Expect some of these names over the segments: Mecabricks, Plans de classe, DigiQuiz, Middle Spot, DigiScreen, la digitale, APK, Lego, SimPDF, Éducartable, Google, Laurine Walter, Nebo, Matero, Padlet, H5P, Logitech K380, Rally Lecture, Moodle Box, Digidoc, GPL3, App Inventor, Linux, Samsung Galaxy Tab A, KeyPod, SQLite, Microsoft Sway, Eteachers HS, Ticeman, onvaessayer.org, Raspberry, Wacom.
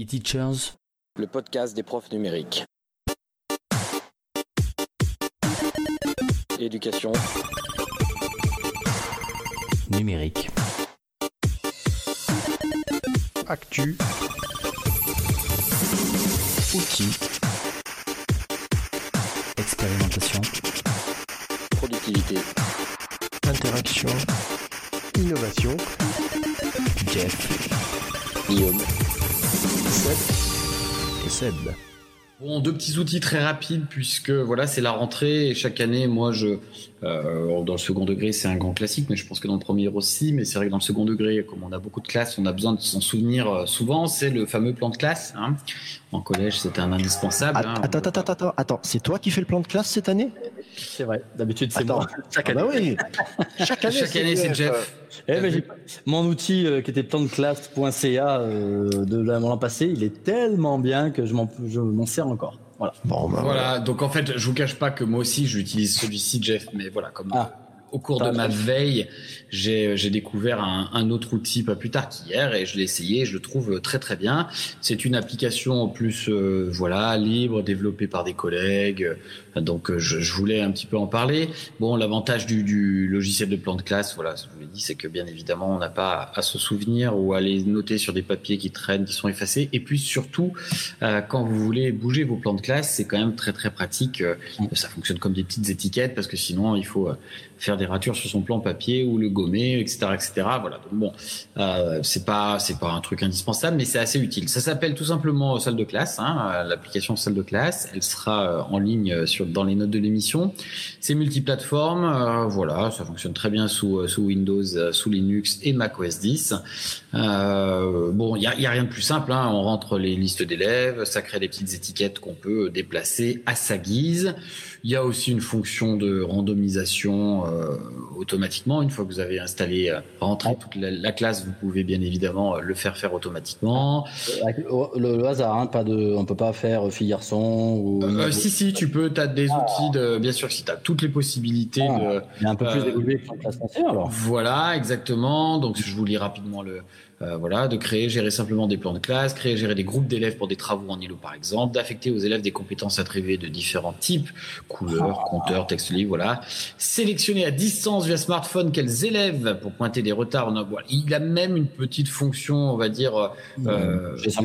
Eteachers, le podcast des profs numériques. Éducation numérique. Actu. Outils. Expérimentation. Productivité. Interaction. Innovation. Jeff. Guillaume. Seb. Et Seb. Bon, deux petits outils très rapides puisque voilà, c'est la rentrée et chaque année, moi, dans le second degré, c'est un grand classique, mais je pense que dans le premier aussi, mais c'est vrai que dans le second degré, comme on a beaucoup de classes, on a besoin de s'en souvenir souvent, c'est le fameux plan de classe, hein. En collège, c'était un indispensable. Attends, c'est toi qui fais le plan de classe cette année ? C'est vrai, d'habitude c'est moi. Chaque année. Ah bah oui. Chaque année c'est Jeff. Mon outil qui était plandeclasse.ca de l'an passé, il est tellement bien que je m'en sers encore. Voilà. Bon, bah, voilà, donc en fait, je vous cache pas que moi aussi j'utilise celui-ci, Jeff, mais voilà, comme au cours de ma veille, j'ai découvert un autre outil pas plus tard qu'hier et je l'ai essayé, je le trouve très très bien. C'est une application en plus libre, développée par des collègues, donc je voulais un petit peu en parler. Bon, l'avantage du logiciel de plan de classe, voilà, je vous l'ai dit, c'est que bien évidemment on n'a pas à se souvenir ou à les noter sur des papiers qui traînent, qui sont effacés, et puis surtout quand vous voulez bouger vos plans de classe, c'est quand même très très pratique, ça fonctionne comme des petites étiquettes parce que sinon il faut faire des ratures sur son plan papier ou le gommer, etc., etc. Voilà. Donc bon, c'est pas un truc indispensable, mais c'est assez utile. Ça s'appelle tout simplement Salle de classe, hein, l'application Salle de classe. Elle sera en ligne dans les notes de l'émission. C'est multiplateforme. Voilà, ça fonctionne très bien sous Windows, sous Linux et Mac OS X. Bon, il y a rien de plus simple, hein. On rentre les listes d'élèves, ça crée des petites étiquettes qu'on peut déplacer à sa guise. Il y a aussi une fonction de randomisation automatiquement. Une fois que vous avez installé, rentré toute la classe, vous pouvez bien évidemment le faire automatiquement. Le hasard, hein, on peut pas faire fille garçon ou. Si, tu peux. T'as des outils bien sûr, si t'as toutes les possibilités. Il y a un peu plus d'évolué que la classe entière, alors. Voilà, exactement. Donc je vous lis rapidement de créer, gérer simplement des plans de classe, créer, gérer des groupes d'élèves pour des travaux en îlot par exemple, d'affecter aux élèves des compétences attribuées de différents types, couleurs, compteurs, textes libres, voilà. Sélectionner à distance via smartphone quels élèves pour pointer des retards. Il a même une petite fonction, on va dire,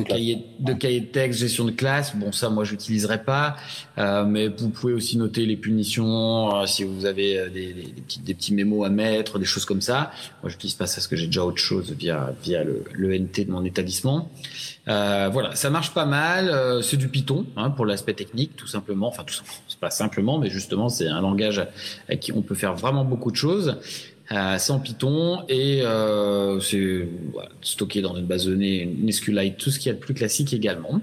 cahier de texte, gestion de classe. Bon, ça, moi, j'utiliserai pas, mais vous pouvez aussi noter les punitions, si vous avez des petits mémos à mettre, des choses comme ça. Moi, j'utilise pas ça parce que j'ai déjà autre chose via le NT de mon établissement. Voilà, ça marche pas mal. C'est du Python, hein, pour l'aspect technique, tout simplement. Enfin, tout simplement, c'est pas simplement, mais justement, c'est un langage avec qui on peut faire vraiment beaucoup de choses. Sans Python et c'est stocké dans une base de données, une SQLite, tout ce qu'il y a de plus classique également.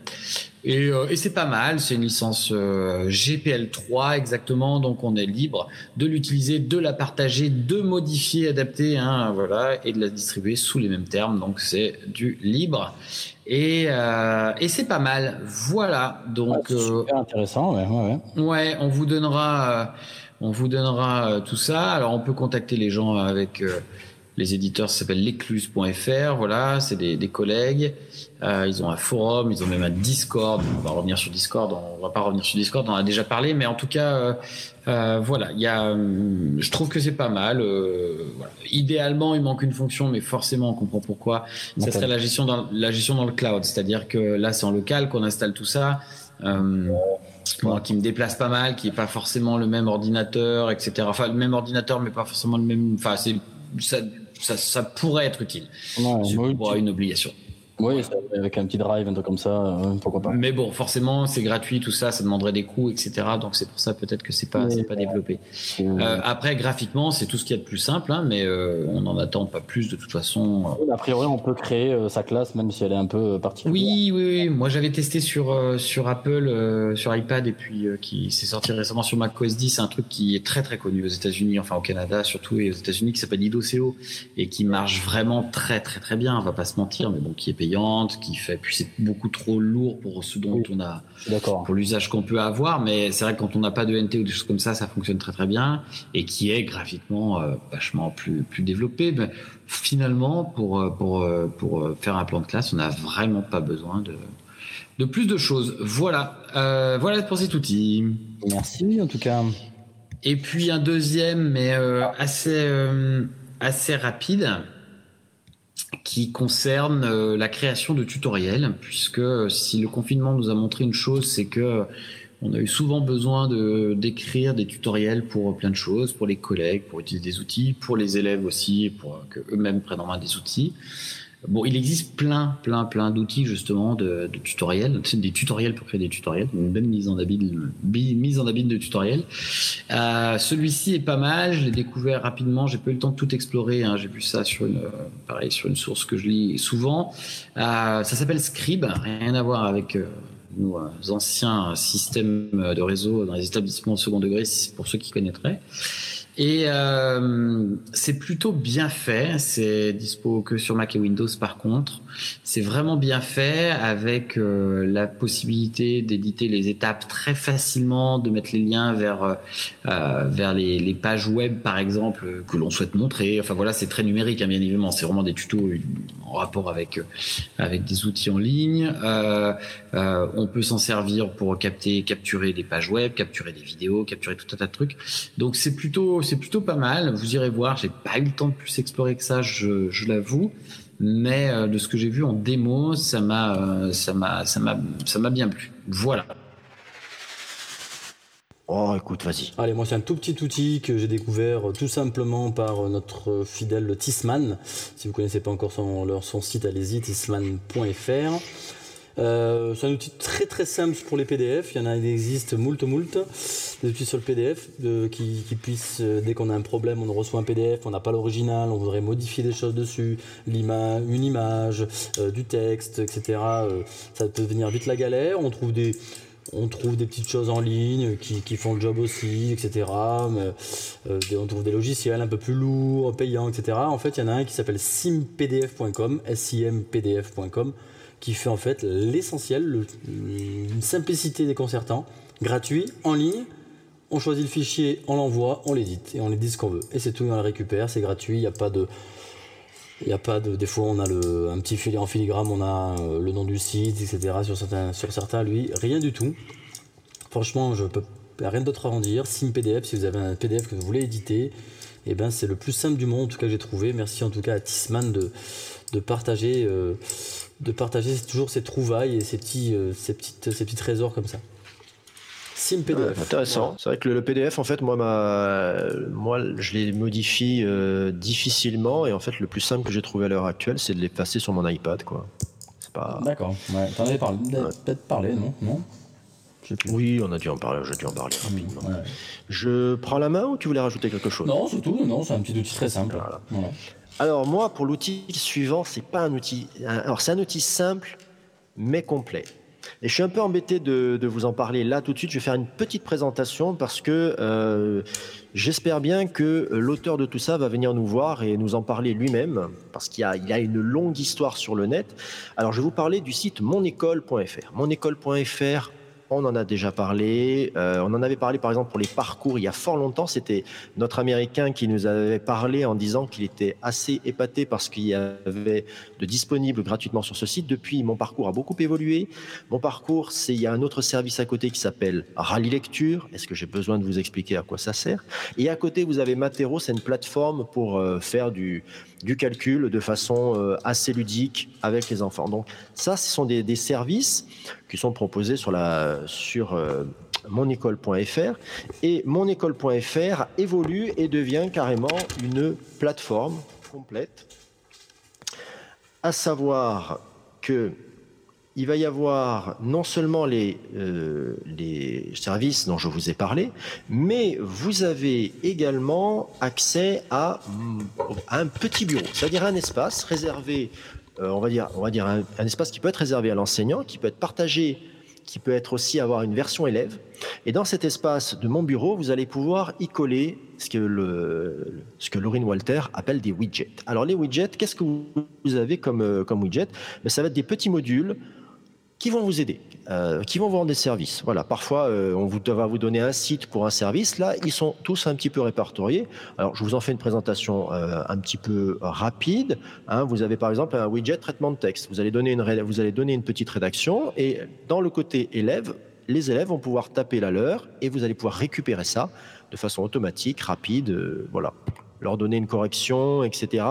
Et c'est pas mal, c'est une licence GPL3 exactement, donc on est libre de l'utiliser, de la partager, de modifier, adapter, hein, voilà, et de la distribuer sous les mêmes termes, donc c'est du libre. Et c'est pas mal, voilà. Donc c'est super intéressant, ouais. Ouais, on vous donnera. Tout ça. Alors, on peut contacter les gens avec les éditeurs, ça s'appelle lecluse.fr. Voilà, c'est des collègues. Ils ont un forum, ils ont même un Discord. On va pas revenir sur Discord, on en a déjà parlé, mais en tout cas, voilà, je trouve que c'est pas mal. Voilà. Idéalement, il manque une fonction, mais forcément, on comprend pourquoi. Ça serait la gestion dans le cloud, c'est-à-dire que là, c'est en local qu'on installe tout ça. Moi qui me déplace pas mal, qui est pas forcément le même ordinateur, etc. Enfin, le même ordinateur, mais pas forcément le même. Enfin, ça pourrait être utile. Non, c'est une obligation. Oui, avec un petit drive, un truc comme ça, pourquoi pas. Mais bon, forcément, c'est gratuit, tout ça, ça demanderait des coûts, etc. Donc c'est pour ça peut-être que c'est pas développé. Après, graphiquement, c'est tout ce qu'il y a de plus simple, hein, mais on n'en attend pas plus de toute façon. A priori, on peut créer sa classe, même si elle est un peu particulière. Oui. Moi, j'avais testé sur Apple, sur iPad, et puis qui s'est sorti récemment sur Mac OS X. C'est un truc qui est très très connu aux États-Unis, enfin au Canada surtout, et aux États-Unis, qui s'appelle iDoceo et qui marche vraiment très très très bien. On va pas se mentir, mais bon, qui est payé payante qui fait, puis c'est beaucoup trop lourd pour ce dont on a, pour l'usage qu'on peut avoir. Mais c'est vrai que quand on n'a pas de NT ou des choses comme ça, ça fonctionne très très bien et qui est graphiquement vachement plus développé. Mais finalement, pour faire un plan de classe, on n'a vraiment pas besoin de plus de choses. Voilà pour cet outil. Merci en tout cas. Et puis un deuxième, mais assez rapide, qui concerne la création de tutoriels, puisque si le confinement nous a montré une chose, c'est que on a eu souvent besoin d'écrire des tutoriels pour plein de choses, pour les collègues, pour utiliser des outils, pour les élèves aussi, pour que eux-mêmes prennent en main des outils. Bon, il existe plein d'outils justement de tutoriels, des tutoriels pour créer des tutoriels, une bonne mise en abîme de tutoriels. Celui-ci est pas mal, je l'ai découvert rapidement, j'ai pas eu le temps de tout explorer, hein. J'ai vu ça sur une source que je lis souvent. Ça s'appelle Scribe, rien à voir avec nos anciens systèmes de réseau dans les établissements de second degré, pour ceux qui connaîtraient. Et c'est plutôt bien fait, c'est dispo que sur Mac et Windows par contre. C'est vraiment bien fait avec la possibilité d'éditer les étapes très facilement, de mettre les liens vers les pages web par exemple que l'on souhaite montrer. Enfin voilà, c'est très numérique hein, bien évidemment, c'est vraiment des tutos en rapport avec des outils en ligne. On peut s'en servir pour capturer des pages web, capturer des vidéos, capturer tout un tas de trucs. Donc c'est plutôt pas mal, vous irez voir, j'ai pas eu le temps de plus explorer que ça, je l'avoue, mais de ce que j'ai vu en démo, ça m'a bien plu. Voilà. Oh, écoute, vas-y. Allez, moi, c'est un tout petit outil que j'ai découvert tout simplement par notre fidèle Ticeman. Si vous connaissez pas encore son site, allez-y, tisman.fr. C'est un outil très très simple pour les PDF. Il existe moult des outils sur le PDF qui puissent, dès qu'on a un problème, on reçoit un PDF, on n'a pas l'original, on voudrait modifier des choses dessus, une image, du texte, etc. Ça peut devenir vite la galère. On trouve des petites choses en ligne qui font le job aussi, etc. On trouve des logiciels un peu plus lourds, payants, etc. En fait, il y en a un qui s'appelle simpdf.com, simpdf.com, qui fait en fait l'essentiel, une simplicité déconcertante, gratuit, en ligne. On choisit le fichier, on l'envoie, on l'édite et on dit ce qu'on veut. Et c'est tout, on le récupère, c'est gratuit, il n'y a pas de. Des fois, on a un petit filet en filigrane, on a le nom du site, etc. Sur certains, lui, rien du tout. Franchement, je peux rien d'autre à en dire. SimPDF, si vous avez un PDF que vous voulez éditer, eh ben, c'est le plus simple du monde, en tout cas, que j'ai trouvé. Merci en tout cas à Ticeman de partager toujours ses trouvailles et ses petits trésors comme ça. Sim PDF. Intéressant. Voilà. C'est vrai que le PDF, en fait, moi, je les modifie difficilement et en fait, le plus simple que j'ai trouvé à l'heure actuelle, c'est de les passer sur mon iPad, quoi. C'est pas. D'accord. Ouais. T'en avais peut-être parlé, non? Oui, on a dû en parler. J'ai dû en parler rapidement. Ouais. Je prends la main ou tu voulais rajouter quelque chose? Non, c'est tout. Non, c'est un petit outil très simple. Voilà. Ouais. Alors moi, pour l'outil suivant, c'est pas un outil. Alors c'est un outil simple mais complet. Et je suis un peu embêté de vous en parler là tout de suite. Je vais faire une petite présentation parce que j'espère bien que l'auteur de tout ça va venir nous voir et nous en parler lui-même parce qu'il y a une longue histoire sur le net. Alors je vais vous parler du site monecole.fr. Monecole.fr, on en a déjà parlé. On en avait parlé par exemple pour les parcours il y a fort longtemps. C'était notre Américain qui nous avait parlé en disant qu'il était assez épaté parce qu'il y avait de disponible gratuitement sur ce site. Depuis, mon parcours a beaucoup évolué. Mon parcours, il y a un autre service à côté qui s'appelle Rally Lecture. Est-ce que j'ai besoin de vous expliquer à quoi ça sert? Et à côté, vous avez Matero, c'est une plateforme pour faire du calcul de façon assez ludique avec les enfants. Donc ça, ce sont des services qui sont proposés sur monecole.fr. Et monecole.fr évolue et devient carrément une plateforme complète. À savoir que il va y avoir non seulement les services dont je vous ai parlé, mais vous avez également accès à un petit bureau, c'est-à-dire un espace réservé, on va dire un espace qui peut être réservé à l'enseignant, qui peut être partagé, qui peut être aussi avoir une version élève, Et dans cet espace de mon bureau, vous allez pouvoir y coller ce que Laurine Walter appelle des widgets. Alors les widgets, qu'est-ce que vous avez comme widget? Ça va être des petits modules qui vont vous aider, qui vont vous rendre des services. Voilà, parfois, on va vous donner un site pour un service. Là, ils sont tous un petit peu répertoriés. Alors, je vous en fais une présentation un petit peu rapide. Hein, vous avez par exemple un widget traitement de texte. Vous allez donner une petite rédaction et dans le côté élève, les élèves vont pouvoir taper la leur et vous allez pouvoir récupérer ça de façon automatique, rapide, voilà. Leur donner une correction, etc.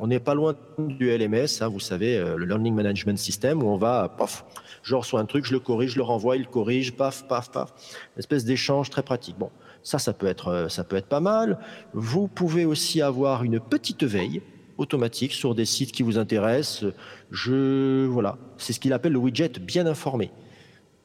On n'est pas loin du LMS, hein, vous savez, le Learning Management System, où on va, paf, je reçois un truc, je le corrige, je le renvoie, il le corrige, paf, paf, paf. Une espèce d'échange très pratique. Bon, ça peut être pas mal. Vous pouvez aussi avoir une petite veille automatique sur des sites qui vous intéressent. Voilà, c'est ce qu'il appelle le widget bien informé.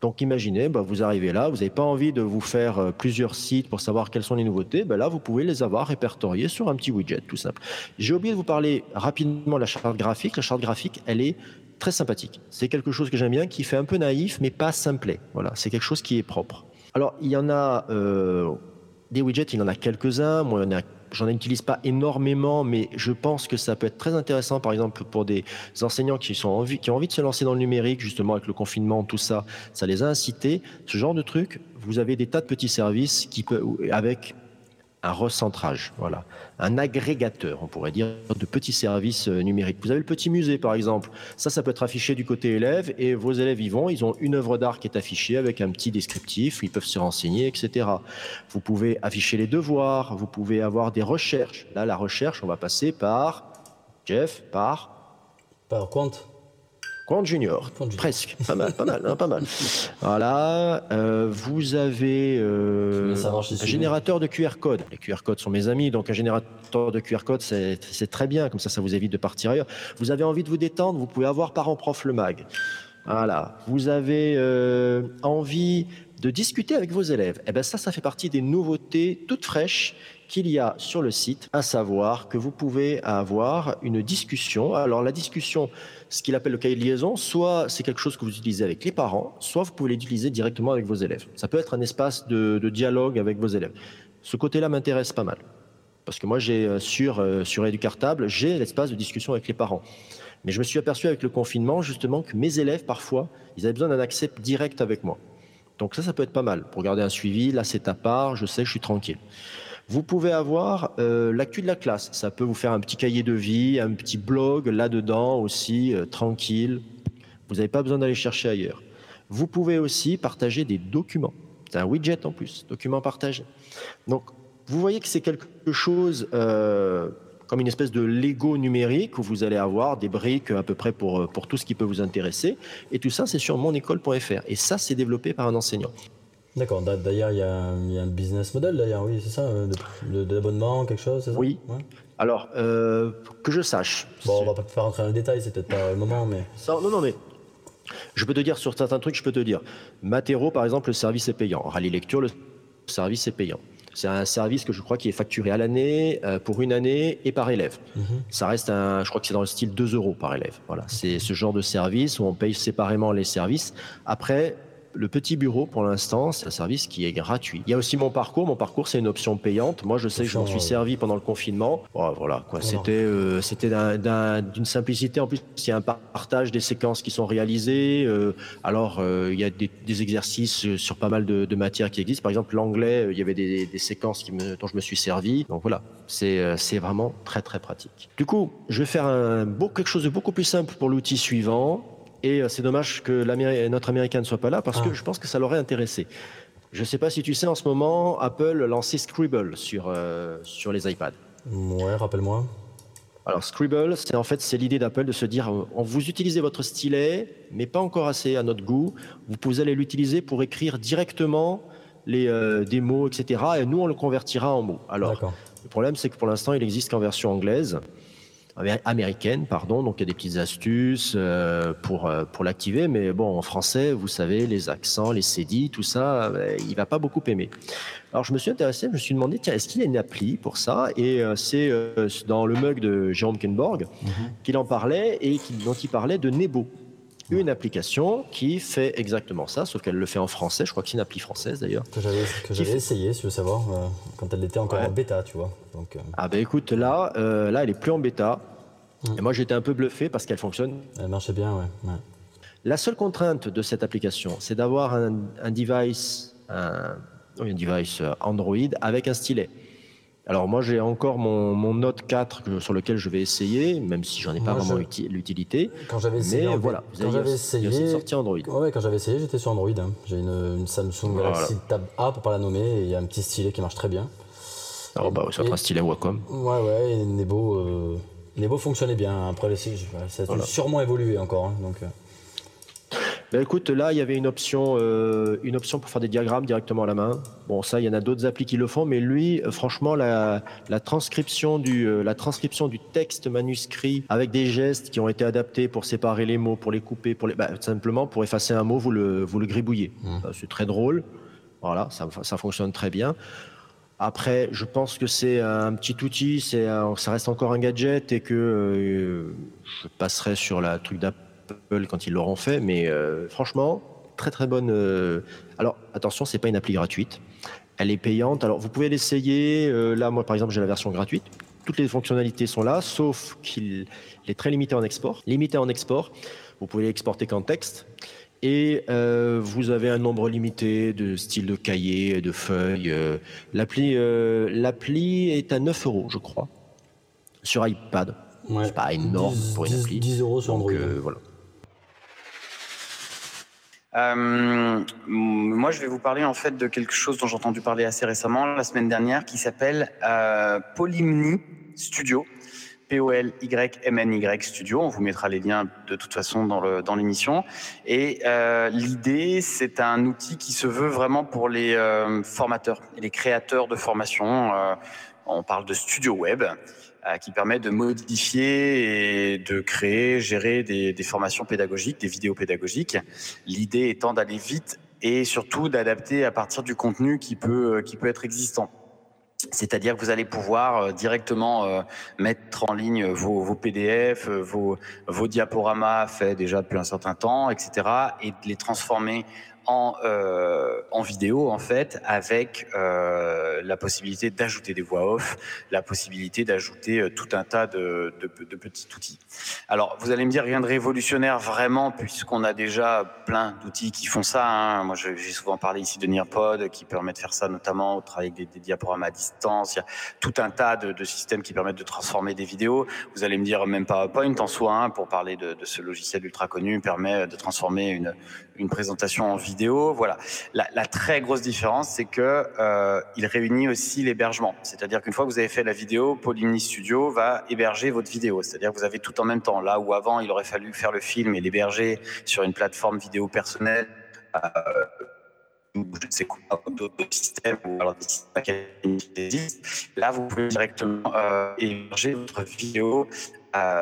Donc imaginez, vous arrivez là, vous n'avez pas envie de vous faire plusieurs sites pour savoir quelles sont les nouveautés, là vous pouvez les avoir répertoriés sur un petit widget, tout simple. J'ai oublié de vous parler rapidement de la charte graphique. La charte graphique, elle est très sympathique. C'est quelque chose que j'aime bien, qui fait un peu naïf, mais pas simplet. Voilà, c'est quelque chose qui est propre. Alors il y en a des widgets, il y en a quelques-uns, moi j'en utilise pas énormément, mais je pense que ça peut être très intéressant, par exemple, pour des enseignants qui ont envie de se lancer dans le numérique, justement, avec le confinement, tout ça, ça les a incités. Ce genre de truc, vous avez des tas de petits services avec un recentrage, voilà, un agrégateur, on pourrait dire, de petits services numériques. Vous avez le petit musée, par exemple. Ça peut être affiché du côté élève, et vos élèves y vont, ils ont une œuvre d'art qui est affichée avec un petit descriptif, ils peuvent se renseigner, etc. Vous pouvez afficher les devoirs, vous pouvez avoir des recherches. Là, la recherche, on va passer par compte. Compte junior, presque, pas mal. Voilà, vous avez un générateur de QR code. Les QR codes sont mes amis, donc un générateur de QR code, c'est très bien, comme ça, ça vous évite de partir ailleurs. Vous avez envie de vous détendre, vous pouvez avoir Parents Prof le mag. Voilà, vous avez envie de discuter avec vos élèves. Eh bien ça fait partie des nouveautés toutes fraîches qu'il y a sur le site, à savoir que vous pouvez avoir une discussion. Alors la discussion, ce qu'il appelle le cahier de liaison, soit c'est quelque chose que vous utilisez avec les parents, soit vous pouvez l'utiliser directement avec vos élèves. Ça peut être un espace de dialogue avec vos élèves. Ce côté-là m'intéresse pas mal, parce que moi j'ai sur Éducartable, j'ai l'espace de discussion avec les parents. Mais je me suis aperçu avec le confinement justement que mes élèves parfois, ils avaient besoin d'un accès direct avec moi. Donc ça peut être pas mal pour garder un suivi. Là c'est à part, je sais, je suis tranquille. Vous pouvez avoir l'actu de la classe. Ça peut vous faire un petit cahier de vie, un petit blog là-dedans aussi, tranquille. Vous n'avez pas besoin d'aller chercher ailleurs. Vous pouvez aussi partager des documents. C'est un widget en plus, documents partagés. Donc, vous voyez que c'est quelque chose comme une espèce de Lego numérique où vous allez avoir des briques à peu près pour tout ce qui peut vous intéresser. Et tout ça, c'est sur monecole.fr. Et ça, c'est développé par un enseignant. D'accord, d'ailleurs il y a un business model d'ailleurs, oui c'est ça, d'abonnement, quelque chose, c'est ça? Oui, ouais. Alors que je sache. Bon, on va pas te faire rentrer dans le détail, c'est peut-être pas le moment, mais... Non, mais je peux te dire sur certains trucs, Matero par exemple, le service est payant, Rally Lecture, le service est payant. C'est un service que je crois qui est facturé à l'année, pour une année et par élève. Mmh. Ça reste je crois que c'est dans le style 2 euros par élève, voilà, c'est ce genre de service où on paye séparément les services. Après, le petit bureau, pour l'instant, c'est un service qui est gratuit. Il y a aussi mon parcours. Mon parcours, c'est une option payante. Moi, je sais que je m'en suis servi pendant le confinement. Oh, voilà, quoi. C'était d'une simplicité. En plus, il y a un partage des séquences qui sont réalisées. Il y a des exercices sur pas mal de matières qui existent. Par exemple, l'anglais, il y avait des séquences dont je me suis servi. Donc voilà, c'est vraiment très, très pratique. Du coup, je vais faire quelque chose de beaucoup plus simple pour l'outil suivant. Et c'est dommage que notre Américain ne soit pas là, parce que je pense que ça l'aurait intéressé. Je ne sais pas si tu sais, en ce moment, Apple lançait Scribble sur les iPads. Ouais, rappelle-moi. Alors Scribble, c'est l'idée d'Apple de se dire, vous utilisez votre stylet, mais pas encore assez à notre goût. Vous allez l'utiliser pour écrire directement des mots, etc. Et nous, on le convertira en mots. Alors, d'accord. Le problème, c'est que pour l'instant, il n'existe qu'en version américaine, donc il y a des petites astuces pour l'activer, mais bon, en français, vous savez, les accents, les cédilles, tout ça, il va pas beaucoup aimer. Alors je me suis intéressé, je me suis demandé, tiens, est-ce qu'il y a une appli pour ça? Et c'est dans le mug de Jérôme Kenborg qu'il en parlait, dont il parlait de Nebo. une application qui fait exactement ça, sauf qu'elle le fait en français. Je crois que c'est une appli française d'ailleurs. Que j'avais essayé, si tu veux savoir, quand elle était encore en bêta, tu vois. Donc, Ah bah écoute, là elle est plus en bêta. Et moi j'étais un peu bluffé parce qu'elle fonctionne. Elle marchait bien, ouais. La seule contrainte de cette application, c'est d'avoir un device Android avec un stylet. Alors moi j'ai encore mon Note 4 sur lequel je vais essayer, même si j'en ai pas vraiment l'utilité. Quand j'avais essayé, mais voilà, il y a une sortie Android. Ouais, quand j'avais essayé, j'étais sur Android. Hein. J'ai une Samsung Galaxy Tab A pour pas la nommer, et il y a un petit stylet qui marche très bien. Alors ça va être un stylet Wacom. Ouais, et Nebo fonctionnait bien. Après ça a sûrement évolué encore. Hein, donc. Ben écoute, là, il y avait une option pour faire des diagrammes directement à la main. Bon, ça, il y en a d'autres applis qui le font, mais lui, franchement, la transcription du texte manuscrit avec des gestes qui ont été adaptés pour séparer les mots, pour les couper, simplement pour effacer un mot, vous le gribouillez. C'est très drôle. Voilà, ça fonctionne très bien. Après, je pense que c'est un petit outil, ça reste encore un gadget et que je passerai sur la truc d'Apple quand ils l'auront fait, mais franchement, très très bonne. Alors attention, c'est pas une appli gratuite, elle est payante. Alors vous pouvez l'essayer. Là, moi par exemple, j'ai la version gratuite. Toutes les fonctionnalités sont là, sauf qu'il est très limité en export. Vous pouvez l'exporter qu'en texte. Et vous avez un nombre limité de styles de cahiers, de feuilles. L'appli est à 9 € je crois, sur iPad. C'est pas énorme pour une appli. 10 € sur Android. Voilà. Moi, je vais vous parler en fait de quelque chose dont j'ai entendu parler assez récemment la semaine dernière, qui s'appelle Polymny Studio, Polymny Studio. On vous mettra les liens de toute façon dans l'émission. Et l'idée, c'est un outil qui se veut vraiment pour les formateurs et les créateurs de formation. On parle de studio web, qui permet de modifier et de créer, gérer des formations pédagogiques, des vidéos pédagogiques. L'idée étant d'aller vite et surtout d'adapter à partir du contenu qui peut être existant. C'est-à-dire que vous allez pouvoir directement mettre en ligne vos PDF, vos diaporamas faits déjà depuis un certain temps, etc., et les transformer en vidéo, en fait, avec la possibilité d'ajouter des voix off, la possibilité d'ajouter tout un tas de petits outils. Alors, vous allez me dire, rien de révolutionnaire vraiment, puisqu'on a déjà plein d'outils qui font ça. Hein. Moi, j'ai souvent parlé ici de Nearpod, qui permet de faire ça, notamment au travail des diaporamas à distance. Il y a tout un tas de systèmes qui permettent de transformer des vidéos. Vous allez me dire, même PowerPoint en soi, hein, pour parler de ce logiciel ultra connu, permet de transformer une présentation en vidéo. Voilà. La très grosse différence, c'est que il réunit aussi l'hébergement. C'est-à-dire qu'une fois que vous avez fait la vidéo, Polymny Studio va héberger votre vidéo. C'est-à-dire que vous avez tout en même temps. Là où avant, il aurait fallu faire le film et l'héberger sur une plateforme vidéo personnelle, je ne sais quoi, d'autres systèmes, ou alors des systèmes qui existent. Là, vous pouvez directement héberger votre vidéo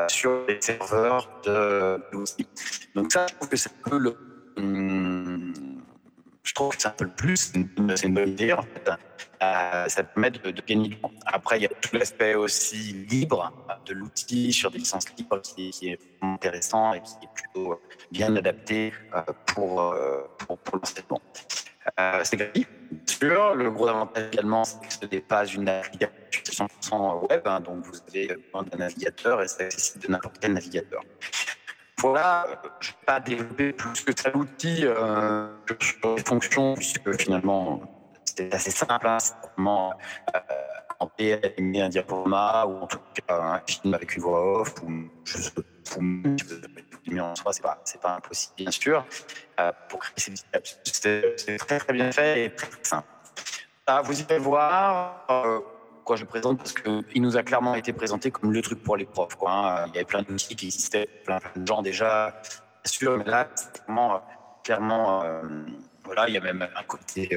sur les serveurs de l'outil. Donc ça, je trouve que c'est un peu le plus, c'est une bonne idée en fait. Ça permet de gagner du temps. Après, il y a tout l'aspect aussi libre de l'outil sur des licences libres qui est intéressant et qui est plutôt bien adapté pour l'enseignement. C'est gratuit. Sûr, le gros avantage également, c'est que ce n'est pas une application 100% web, hein, donc vous avez besoin d'un navigateur et c'est accessible de n'importe quel navigateur. Voilà, je ne vais pas développer plus que ça l'outil sur les fonctions, puisque finalement, c'est assez simple. Hein, c'est vraiment animer un diaporama, ou en tout cas un film avec une voix off, ou juste en soi, c'est pas impossible, bien sûr. Pour créer ces petits apps, c'est très très bien fait et très, très simple. Ah, vous irez voir. Quoi, je le présente parce qu'il nous a clairement été présenté comme le truc pour les profs. Quoi, hein. Il y avait plein d'outils qui existaient, plein de gens déjà, bien sûr, mais là, c'est clairement il y a même un côté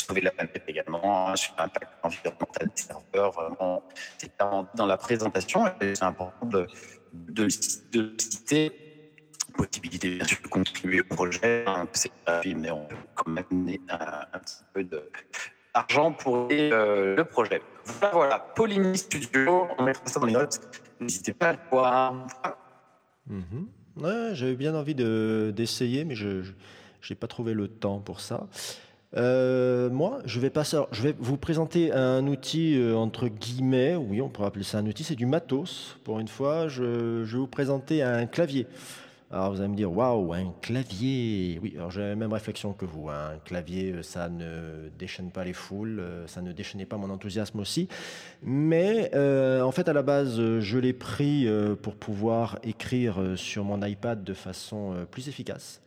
sauver la planète également, hein, sur l'impact environnemental des serveurs. Vraiment, c'est clairement dans la présentation, et c'est important de le citer. Possibilité bien sûr de contribuer au projet, hein, c'est pas film, mais on peut quand même donner un petit peu d'argent pour le projet. Voilà, Polymny Studio, on mettra ça dans les notes. N'hésitez pas à le voir. Ouais, j'avais bien envie d'essayer, mais je n'ai pas trouvé le temps pour ça. Moi, je vais vous présenter un outil entre guillemets, oui, on pourrait appeler ça un outil, c'est du matos. Pour une fois, je vais vous présenter un clavier. Alors vous allez me dire, waouh, un clavier. Oui, alors j'ai la même réflexion que vous. Un clavier, ça ne déchaîne pas les foules, ça ne déchaînait pas mon enthousiasme aussi. Mais en fait, à la base, je l'ai pris pour pouvoir écrire sur mon iPad de façon plus efficace.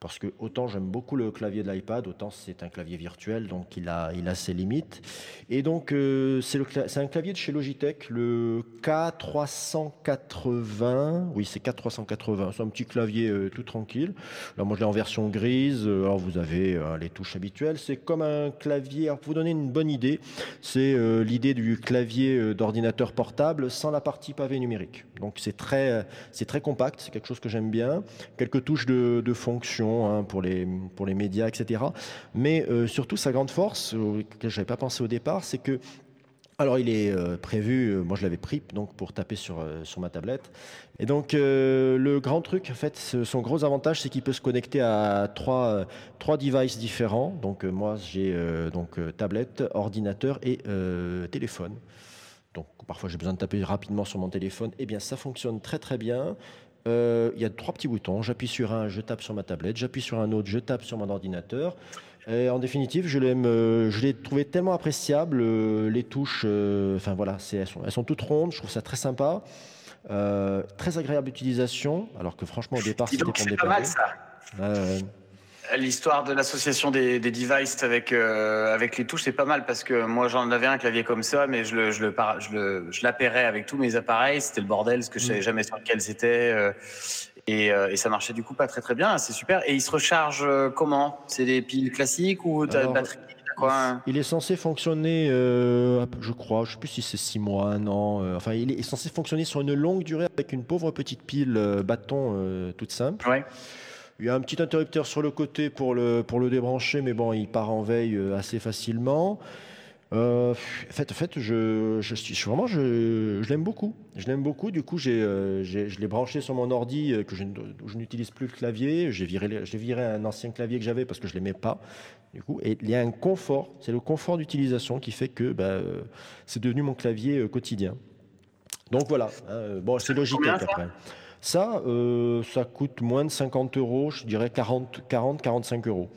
Parce que autant j'aime beaucoup le clavier de l'iPad, autant c'est un clavier virtuel, donc il a ses limites. Et donc c'est un clavier de chez Logitech, le K380. Oui, c'est K380, c'est un petit clavier tout tranquille. Là, moi je l'ai en version grise. Alors vous avez les touches habituelles. C'est comme un clavier, alors pour vous donner une bonne idée, c'est l'idée du clavier d'ordinateur portable sans la partie pavé numérique. Donc c'est très compact, c'est quelque chose que j'aime bien. Quelques touches de fonction pour les médias, etc. Mais surtout, sa grande force, que je n'avais pas pensé au départ, c'est que, alors il est prévu, moi je l'avais pris donc, pour taper sur ma tablette, et donc le grand truc, en fait, son gros avantage, c'est qu'il peut se connecter à trois devices différents, donc moi j'ai tablette, ordinateur et téléphone. Donc parfois j'ai besoin de taper rapidement sur mon téléphone, et bien ça fonctionne très très bien. Il y a trois petits boutons, j'appuie sur un, je tape sur ma tablette, j'appuie sur un autre, je tape sur mon ordinateur. Et en définitive, je l'ai trouvé tellement appréciable, les touches, enfin voilà, elles sont toutes rondes, je trouve ça très sympa, très agréable d'utilisation, alors que franchement au départ c'était pas mal ça. L'histoire de l'association des devices avec les touches, c'est pas mal parce que moi j'en avais un clavier comme ça, mais je l'appairais avec tous mes appareils, c'était le bordel parce que je savais jamais sur lequel c'était et ça marchait du coup pas très très bien, c'est super. Et il se recharge comment? C'est des piles classiques ou t'as une batterie? Il est censé fonctionner, je ne sais plus si c'est 6 mois, 1 an. Enfin, il est censé fonctionner sur une longue durée avec une pauvre petite pile bâton toute simple. Ouais. Il y a un petit interrupteur sur le côté pour le débrancher, mais bon, il part en veille assez facilement. En fait, je l'aime beaucoup. Je l'aime beaucoup. Du coup, je l'ai branché sur mon ordi que je n'utilise plus le clavier. J'ai viré un ancien clavier que j'avais parce que je l'aimais pas. Du coup, et il y a un confort. C'est le confort d'utilisation qui fait que c'est devenu mon clavier quotidien. Donc voilà. Bon, c'est logique après. Ça, ça coûte moins de 50 euros, je dirais 40-45 euros.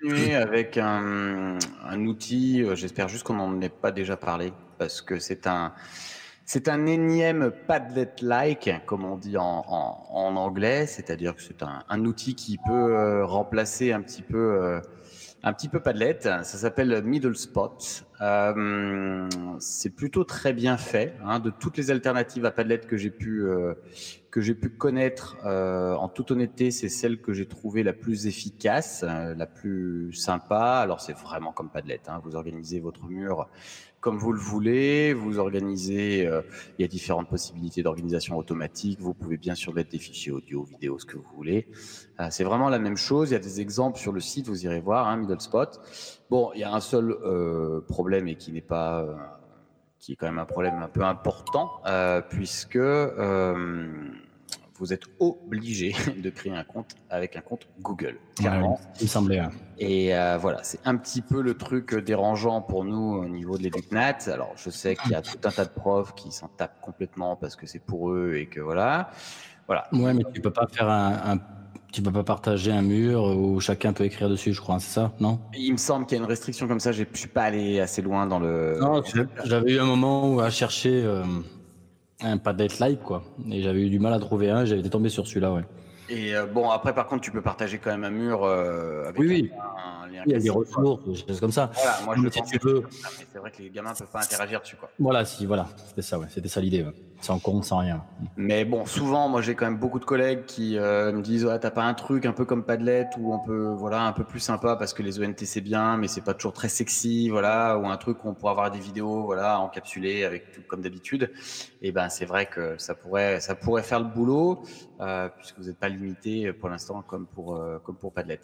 Continuer avec un outil, j'espère juste qu'on n'en ait pas déjà parlé, parce que c'est un énième Padlet-like, comme on dit en anglais, c'est-à-dire que c'est un outil qui peut remplacer un petit peu Padlet, ça s'appelle Middle Spot. C'est plutôt très bien fait. Hein, de toutes les alternatives à Padlet que j'ai pu connaître, en toute honnêteté, c'est celle que j'ai trouvée la plus efficace, la plus sympa. Alors c'est vraiment comme Padlet. Hein, vous organisez votre mur comme vous le voulez. Vous organisez. Il y a différentes possibilités d'organisation automatique. Vous pouvez bien sûr mettre des fichiers audio, vidéo, ce que vous voulez. C'est vraiment la même chose. Il y a des exemples sur le site. Vous irez voir. Hein, Middle Spot. Bon, il y a un seul problème et qui est quand même un problème un peu important, puisque vous êtes obligé de créer un compte avec un compte Google. Clairement. Ouais, il me semblait. Et voilà, c'est un petit peu le truc dérangeant pour nous au niveau de l'EducNat. Alors, je sais qu'il y a tout un tas de profs qui s'en tapent complètement parce que c'est pour eux et que voilà. Ouais, mais tu peux pas faire tu peux pas partager un mur où chacun peut écrire dessus, je crois, c'est ça, non? Il me semble qu'il y a une restriction comme ça, je ne suis pas allé assez loin dans le... Non, j'avais eu un moment où à chercher un Padlet-like, quoi, et j'avais eu du mal à trouver un, j'avais été tombé sur celui-là, ouais. Et bon, après, par contre, tu peux partager quand même un mur avec un lien. Il y a des ressources, des choses comme ça. Voilà, moi, je pense que tu veux... Mais c'est vrai que les gamins ne peuvent pas interagir dessus, quoi. Voilà, c'était ça, ouais. C'était ça l'idée, ouais. Sans compte, sans rien. Mais bon, souvent, moi, j'ai quand même beaucoup de collègues qui me disent, ouais, t'as pas un truc un peu comme Padlet ou on peut, voilà, un peu plus sympa parce que les ONT, c'est bien, mais c'est pas toujours très sexy, voilà, ou un truc où on pourrait avoir des vidéos, voilà, encapsulées avec tout comme d'habitude. Et ben, c'est vrai que ça pourrait faire le boulot, puisque vous n'êtes pas limité pour l'instant comme pour Padlet.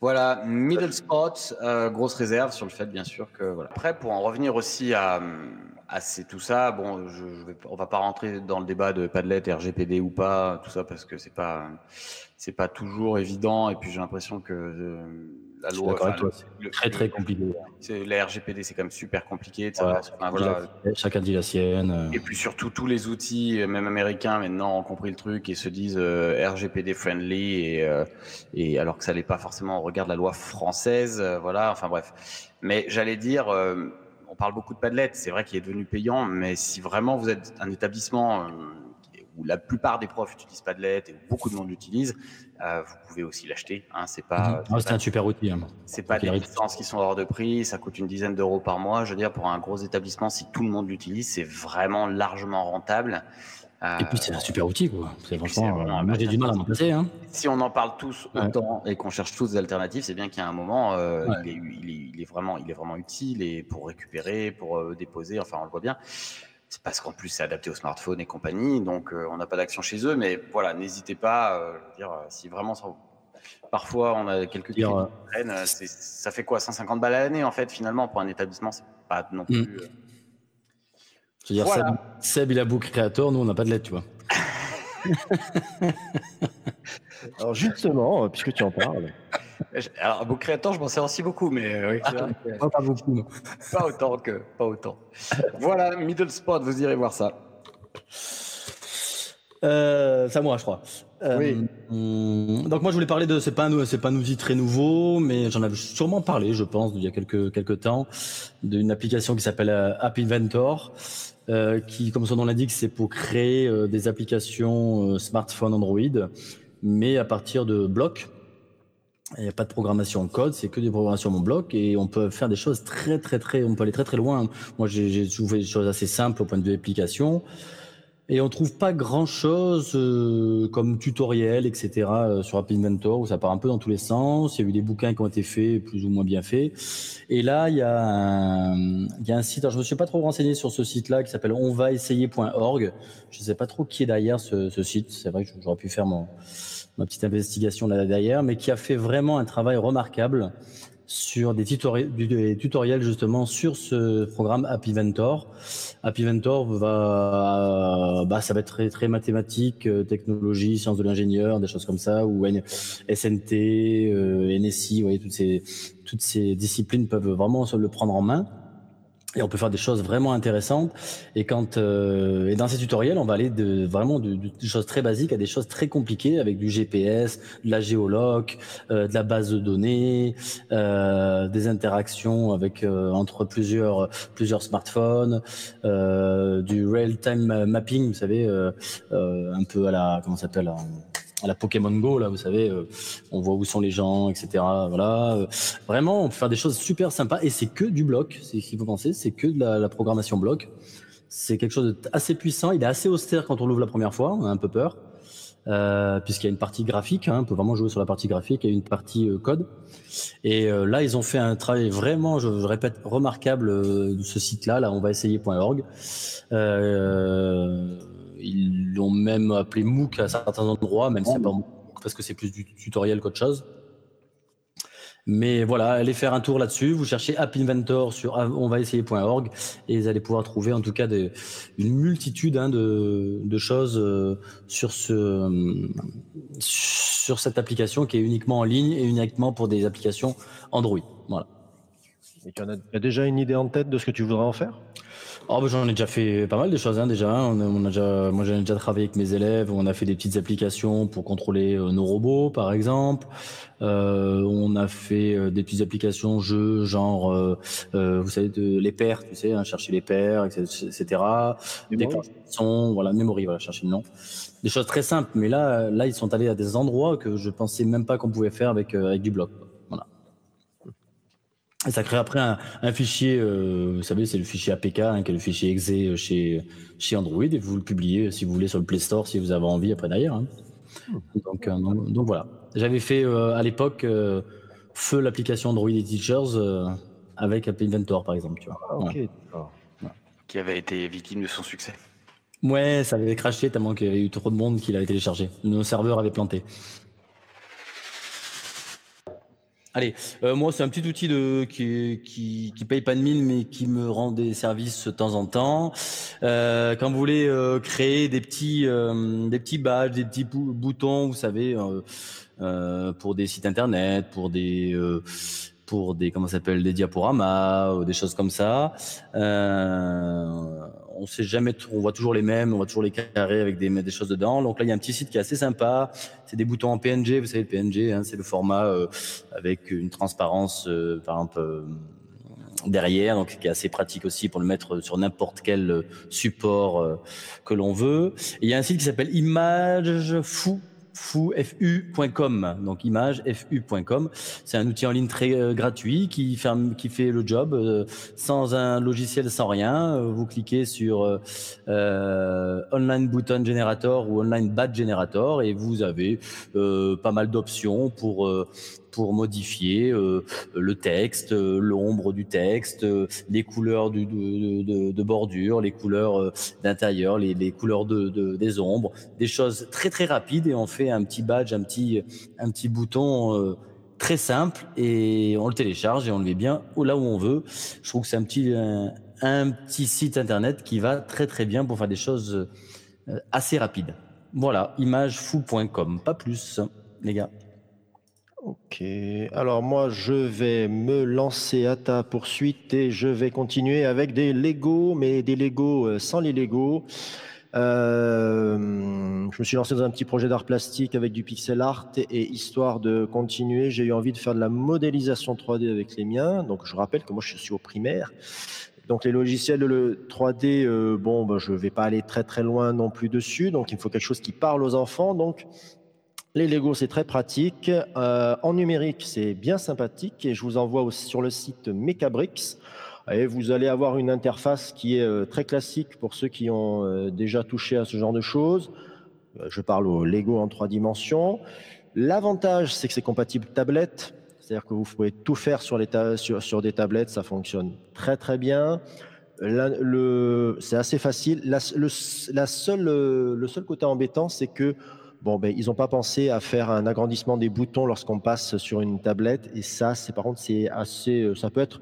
Voilà, Middle Spot, grosse réserve sur le fait bien sûr que voilà. Après, pour en revenir aussi à assez tout ça. Bon, on va pas rentrer dans le débat de Padlet, RGPD ou pas, tout ça, parce que c'est pas toujours évident. Et puis j'ai l'impression que la loi, très très compliqué. La RGPD, c'est quand même super compliqué. Voilà, chacun dit la sienne. Et puis surtout tous les outils, même américains, maintenant ont compris le truc et se disent RGPD friendly et alors que ça l'est pas forcément. On regarde la loi française, voilà. Enfin bref. Mais j'allais dire. On parle beaucoup de Padlet, c'est vrai qu'il est devenu payant, mais si vraiment vous êtes un établissement où la plupart des profs utilisent Padlet et où beaucoup de monde l'utilise, vous pouvez aussi l'acheter. Hein, c'est un super outil. Hein. C'est pas des licences qui sont hors de prix, ça coûte une dizaine d'euros par mois. Je veux dire, pour un gros établissement, si tout le monde l'utilise, c'est vraiment largement rentable. Et puis c'est un super outil, quoi. C'est franchement, moi j'ai du mal à m'en passer. Hein. Si on en parle tous autant et qu'on cherche tous des alternatives, c'est bien qu'il y a un moment, il est vraiment utile et pour récupérer, pour déposer, enfin on le voit bien. C'est parce qu'en plus c'est adapté aux smartphones et compagnie, donc on n'a pas d'action chez eux, mais voilà, n'hésitez pas. Je veux dire, si vraiment ça... Parfois, on a quelques clients qui traînent, ça fait quoi, 150 balles à l'année en fait, finalement, pour un établissement, c'est pas non plus. C'est-à-dire, voilà. Seb, il a beau créateur, nous, on n'a pas de lettre, tu vois. Alors, justement, puisque tu en parles. Alors, beau créateur, je m'en sers aussi beaucoup, mais oui, pas beaucoup. Pas autant. Voilà, Middle Spot, vous irez voir ça. C'est à moi, je crois. Oui. Donc moi je voulais parler de c'est pas un outil très nouveau, mais j'en avais sûrement parlé, je pense, il y a quelques temps, d'une application qui s'appelle App Inventor, qui, comme son nom l'indique, c'est pour créer des applications smartphone Android, mais à partir de blocs. Il n'y a pas de programmation en code, c'est que des programmations en bloc, et on peut faire des choses très très très, on peut aller très très loin. Moi j'ai trouvé des choses assez simples au point de vue application. Et on trouve pas grand chose comme tutoriel, etc. Sur App Inventor, où ça part un peu dans tous les sens. Il y a eu des bouquins qui ont été faits, plus ou moins bien faits. Et là, il y a un site. Alors, je me suis pas trop renseigné sur ce site-là qui s'appelle onvaessayer.org. Je sais pas trop qui est derrière ce site. C'est vrai que j'aurais pu faire ma petite investigation là derrière, mais qui a fait vraiment un travail remarquable sur des tutoriels justement sur ce programme App Inventor. App Inventor ça va être très, très mathématique, technologie, sciences de l'ingénieur, des choses comme ça, ou SNT, NSI, vous voyez, toutes ces disciplines peuvent vraiment se le prendre en main. Et on peut faire des choses vraiment intéressantes. Et et dans ces tutoriels, on va aller de choses très basiques à des choses très compliquées avec du GPS, de la géoloc, de la base de données, des interactions avec entre plusieurs smartphones, du real-time mapping, vous savez, un peu à la comment ça s'appelle. À la Pokémon Go, là, vous savez, on voit où sont les gens, etc. Voilà. Vraiment, on peut faire des choses super sympas et c'est que du bloc. C'est ce qu'il faut penser, c'est que de la programmation bloc. C'est quelque chose d'assez puissant. Il est assez austère quand on l'ouvre la première fois. On a un peu peur, puisqu'il y a une partie graphique. On peut vraiment jouer sur la partie graphique et une partie code. Et là, ils ont fait un travail vraiment, je répète, remarquable de ce site-là. Là, on va essayer.org. Ils l'ont même appelé MOOC à certains endroits, même si c'est pas MOOC, parce que c'est plus du tutoriel qu'autre chose. Mais voilà, allez faire un tour là-dessus. Vous cherchez App Inventor sur onvaessayer.org et vous allez pouvoir trouver en tout cas une multitude de choses sur cette application qui est uniquement en ligne et uniquement pour des applications Android. Voilà. Et tu as déjà une idée en tête de ce que tu voudrais en faire ? Oh bah j'en ai déjà fait pas mal de choses déjà. Moi j'en ai déjà travaillé avec mes élèves. On a fait des petites applications pour contrôler nos robots, par exemple. On a fait des petites applications jeux, genre vous savez les paires, tu sais, chercher les paires, etc. Déclencher le son, voilà, memory, voilà, chercher le nom. Des choses très simples. Mais là ils sont allés à des endroits que je pensais même pas qu'on pouvait faire avec du bloc. Et ça crée après un fichier, vous savez, c'est le fichier APK, qui est le fichier exe chez Android, et vous le publiez, si vous voulez, sur le Play Store, si vous avez envie, après d'ailleurs. Donc voilà. J'avais fait, à l'époque, feu l'application Android Eteachers avec App Inventor, par exemple. Tu vois. Ah, ok, d'accord. Voilà. Qui avait été victime de son succès. Ouais, ça avait crashé tellement qu'il y avait eu trop de monde qui l'avait téléchargé. Nos serveurs avaient planté. Allez, moi c'est un petit outil qui paye pas de mine, mais qui me rend des services de temps en temps. Quand vous voulez créer des petits badges, des petits boutons, vous savez, pour des sites internet, pour des comment ça s'appelle, des diaporamas, ou des choses comme ça. On sait jamais, on voit toujours les mêmes, on voit toujours les carrés avec des choses dedans. Donc là, il y a un petit site qui est assez sympa. C'est des boutons en PNG, vous savez, le PNG, hein, c'est le format avec une transparence, par exemple, derrière, donc qui est assez pratique aussi pour le mettre sur n'importe quel support que l'on veut. Et il y a un site qui s'appelle imagefu.com, donc imagefu.com. C'est un outil en ligne très gratuit qui fait le job sans un logiciel, sans rien. Vous cliquez sur online button generator ou online badge generator et vous avez pas mal d'options pour modifier le texte, l'ombre du texte, les couleurs de bordure, les couleurs d'intérieur, les couleurs des ombres, des choses très très rapides, et on fait un petit badge, un petit bouton très simple, et on le télécharge et on le met bien là où on veut. Je trouve que c'est un petit site internet qui va très très bien pour faire des choses assez rapides. Voilà, imagefu.com, pas plus les gars. Ok, alors moi je vais me lancer à ta poursuite et je vais continuer avec des Lego, mais des Lego sans les Lego. Je me suis lancé dans un petit projet d'art plastique avec du pixel art et histoire de continuer, j'ai eu envie de faire de la modélisation 3D avec les miens. Donc je rappelle que moi je suis au primaire. Donc les logiciels de 3D, je ne vais pas aller très très loin non plus dessus. Donc il me faut quelque chose qui parle aux enfants. Donc les Lego, c'est très pratique. En numérique, c'est bien sympathique. Et je vous envoie aussi sur le site Mecabricks. Et vous allez avoir une interface qui est très classique pour ceux qui ont déjà touché à ce genre de choses. Je parle aux Lego en 3 dimensions. L'avantage, c'est que c'est compatible tablette. C'est-à-dire que vous pouvez tout faire sur des tablettes. Ça fonctionne très, très bien. C'est assez facile. Le seul côté embêtant, c'est que ils n'ont pas pensé à faire un agrandissement des boutons lorsqu'on passe sur une tablette. Et ça, c'est assez. Ça peut être.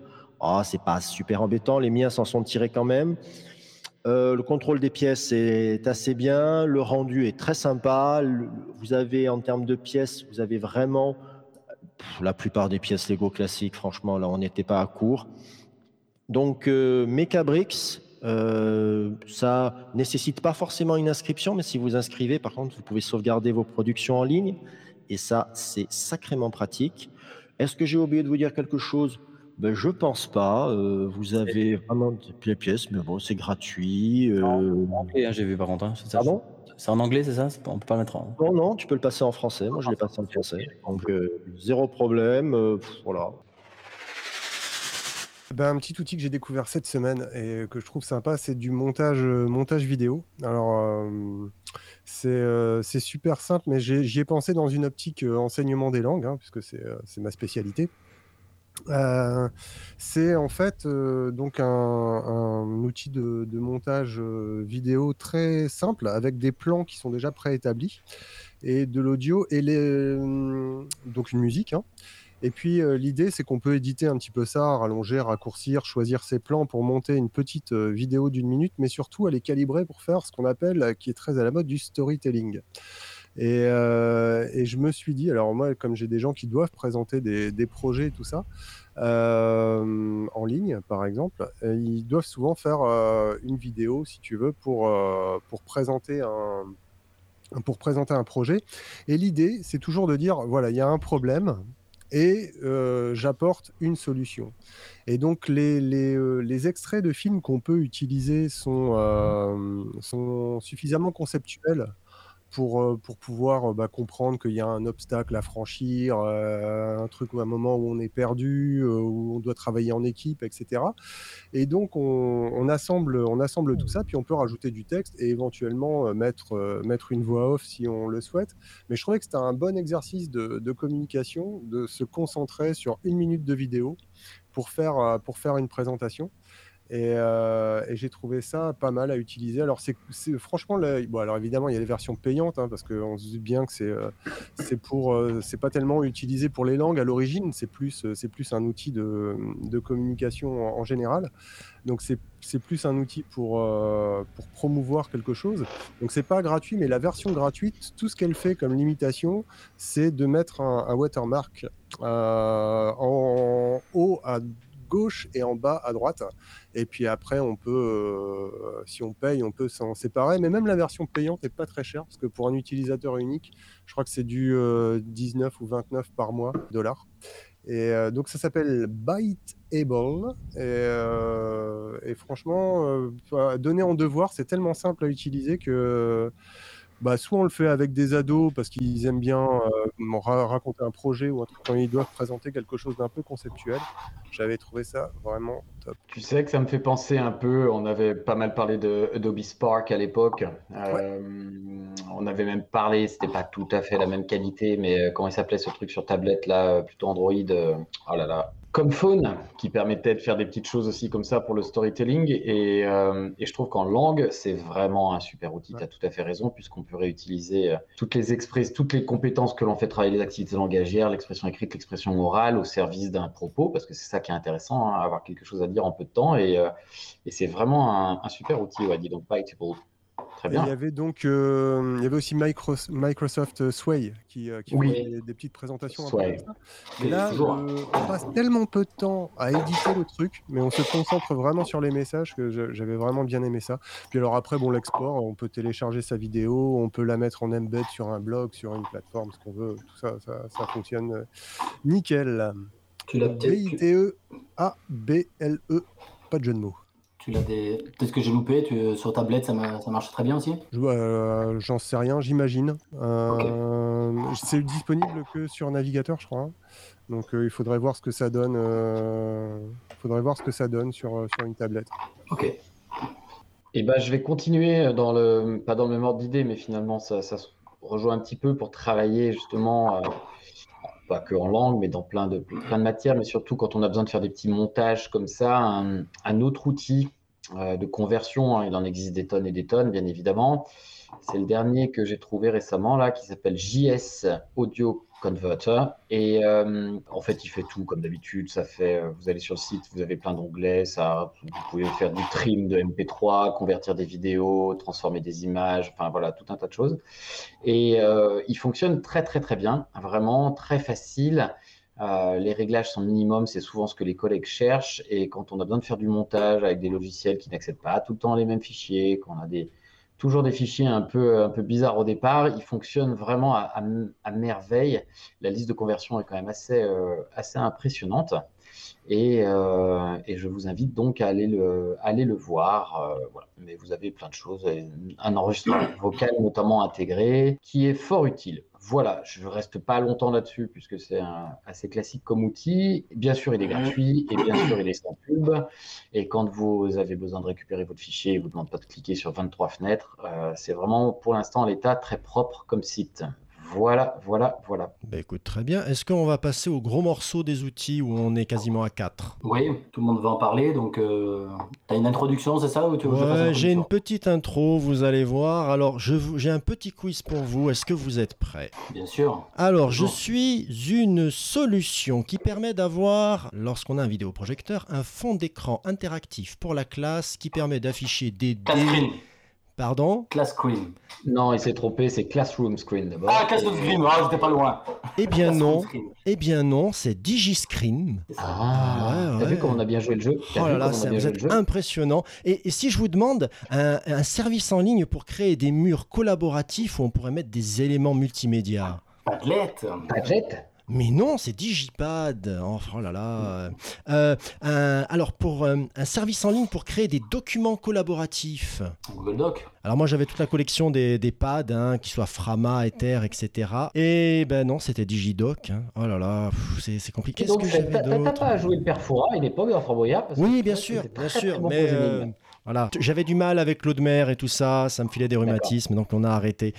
C'est pas super embêtant. Les miens s'en sont tirés quand même. Le contrôle des pièces est assez bien. Le rendu est très sympa. Vous avez, en termes de pièces, vous avez vraiment la plupart des pièces Lego classiques. Franchement, là, on n'était pas à court. Donc, Mecabricks. Ça nécessite pas forcément une inscription, mais si vous inscrivez, par contre, vous pouvez sauvegarder vos productions en ligne, et ça, c'est sacrément pratique. Est-ce que j'ai oublié de vous dire quelque chose ? Je pense pas. Vous avez vraiment des pièces, mais bon, c'est gratuit. En anglais, j'ai vu par contre. Hein, c'est ça. Pardon ? C'est en anglais, c'est ça ? On peut pas mettre en. Non, tu peux le passer en français. Moi, je l'ai passé en français. Donc, zéro problème. Voilà. Un petit outil que j'ai découvert cette semaine et que je trouve sympa, c'est du montage vidéo. Alors, c'est super simple, mais j'y ai pensé dans une optique enseignement des langues, puisque c'est ma spécialité. C'est en fait donc un outil de montage vidéo très simple, avec des plans qui sont déjà préétablis, et de l'audio, et donc une musique. Et puis l'idée, c'est qu'on peut éditer un petit peu ça, rallonger, raccourcir, choisir ses plans pour monter une petite vidéo d'1 minute, mais surtout elle est calibrée pour faire ce qu'on appelle, qui est très à la mode, du storytelling. Et je me suis dit, alors moi, comme j'ai des gens qui doivent présenter des projets et tout ça, en ligne par exemple, ils doivent souvent faire une vidéo, si tu veux, pour présenter un projet. Et l'idée, c'est toujours de dire, voilà, il y a un problème, et j'apporte une solution. Et donc les extraits de films qu'on peut utiliser sont suffisamment conceptuels pour pouvoir comprendre qu'il y a un obstacle à franchir, un truc ou un moment où on est perdu, où on doit travailler en équipe, etc. Et donc on assemble tout ça, puis on peut rajouter du texte et éventuellement mettre une voix off si on le souhaite. Mais je trouvais que c'était un bon exercice de communication, de se concentrer sur 1 minute de vidéo pour faire une présentation. Et j'ai trouvé ça pas mal à utiliser. Alors, c'est franchement, là, bon, alors évidemment, il y a les versions payantes, hein, parce qu'on se dit bien que c'est pas tellement utilisé pour les langues à l'origine, c'est plus un outil de communication en général. Donc, c'est plus un outil pour promouvoir quelque chose. Donc, c'est pas gratuit, mais la version gratuite, tout ce qu'elle fait comme limitation, c'est de mettre un watermark en haut à gauche et en bas à droite, et puis après on peut, si on paye, on peut s'en séparer, mais même la version payante est pas très chère, parce que pour un utilisateur unique, je crois que c'est du 19 ou 29 par mois dollars, et donc ça s'appelle Biteable, et franchement, donner en devoir, c'est tellement simple à utiliser que bah, soit on le fait avec des ados parce qu'ils aiment bien raconter un projet ou un truc quand ils doivent présenter quelque chose d'un peu conceptuel. J'avais trouvé ça vraiment top. Tu sais que ça me fait penser un peu, on avait pas mal parlé de Adobe Spark à l'époque. On avait même parlé, c'était pas tout à fait la même qualité, mais comment il s'appelait ce truc sur tablette là, plutôt Android, oh là là. Comme Phone, qui permettait de faire des petites choses aussi comme ça pour le storytelling. Et je trouve qu'en langue, c'est vraiment un super outil. Tu as tout à fait raison, puisqu'on peut réutiliser toutes les expressions, toutes les compétences que l'on fait travailler, les activités langagières, l'expression écrite, l'expression orale au service d'un propos, parce que c'est ça qui est intéressant, hein, avoir quelque chose à dire en peu de temps. Et c'est vraiment un super outil, ouais, dis donc, Biteable. Très bien. Il y avait aussi Microsoft Sway qui fait des petites présentations. Mais là, on passe tellement peu de temps à éditer le truc, mais on se concentre vraiment sur les messages, que j'avais vraiment bien aimé ça. Puis alors après, bon, l'export, on peut télécharger sa vidéo, on peut la mettre en embed sur un blog, sur une plateforme, ce qu'on veut. Tout ça, ça fonctionne nickel. Biteable, pas de jeu de mots. Tu l'as peut-être que j'ai loupé, sur tablette ça marche très bien aussi ? J'en sais rien, j'imagine. Okay. C'est disponible que sur navigateur, je crois. Hein. Donc il faudrait voir ce que ça donne. Sur une tablette. Ok. Et je vais continuer pas dans le même ordre d'idée, mais finalement ça se rejoint un petit peu pour travailler justement. Pas que en langue, mais dans plein de matières, mais surtout quand on a besoin de faire des petits montages comme ça, un autre outil de conversion, hein, il en existe des tonnes, bien évidemment. C'est le dernier que j'ai trouvé récemment, là, qui s'appelle JS Audio Converter. Et en fait, il fait tout, comme d'habitude. Ça fait, vous allez sur le site, vous avez plein d'onglets. Vous pouvez faire du trim de MP3, convertir des vidéos, transformer des images. Enfin, voilà, tout un tas de choses. Et il fonctionne très, très, très bien. Vraiment très facile. Les réglages sont minimums, c'est souvent ce que les collègues cherchent. Et quand on a besoin de faire du montage avec des logiciels qui n'acceptent pas tout le temps les mêmes fichiers, quand on a toujours des fichiers un peu bizarres au départ, ils fonctionnent vraiment à merveille. La liste de conversion est quand même assez impressionnante. Et je vous invite donc à aller le voir. Voilà. Mais vous avez plein de choses, un enregistrement vocal notamment intégré, qui est fort utile. Voilà, je ne reste pas longtemps là-dessus, puisque c'est assez classique comme outil. Bien sûr, il est gratuit et bien sûr, il est sans pub. Et quand vous avez besoin de récupérer votre fichier, il ne vous demande pas de cliquer sur 23 fenêtres. C'est vraiment, pour l'instant, l'état très propre comme site. Voilà. Écoute, très bien. Est-ce qu'on va passer au gros morceau des outils où on est quasiment à 4 ? Oui, tout le monde va en parler. Donc, tu as une introduction, c'est ça ? J'ai une petite intro, vous allez voir. Alors, j'ai un petit quiz pour vous. Est-ce que vous êtes prêts ? Bien sûr. Alors, je suis une solution qui permet d'avoir, lorsqu'on a un vidéoprojecteur, un fond d'écran interactif pour la classe qui permet d'afficher des... Pardon ? Class Screen. Non, il s'est trompé, c'est Classroom Screen d'abord. Ah, Classroom Screen, j'étais pas loin. Eh bien non, c'est DigiScreen. Ah, t'as vu comment on a bien joué le jeu ? Oh là là, vous êtes impressionnant. Et si je vous demande un service en ligne pour créer des murs collaboratifs où on pourrait mettre des éléments multimédia ? Padlet ? Mais non, c'est Digipad. Oh là là. Alors, pour un service en ligne pour créer des documents collaboratifs. Google Doc. Alors moi, j'avais toute la collection des pads, hein, qu'ils soient Frama, Ether, etc. Et ben non, c'était Digidoc. Hein. Oh là là, c'est compliqué. Qu'est-ce que j'avais d'autre ? T'as pas joué le Perfora, il est pas bien Framboyard. Oui, bien sûr. Bon, mais voilà, j'avais du mal avec l'eau de mer et tout ça. Ça me filait des rhumatismes, donc on a arrêté.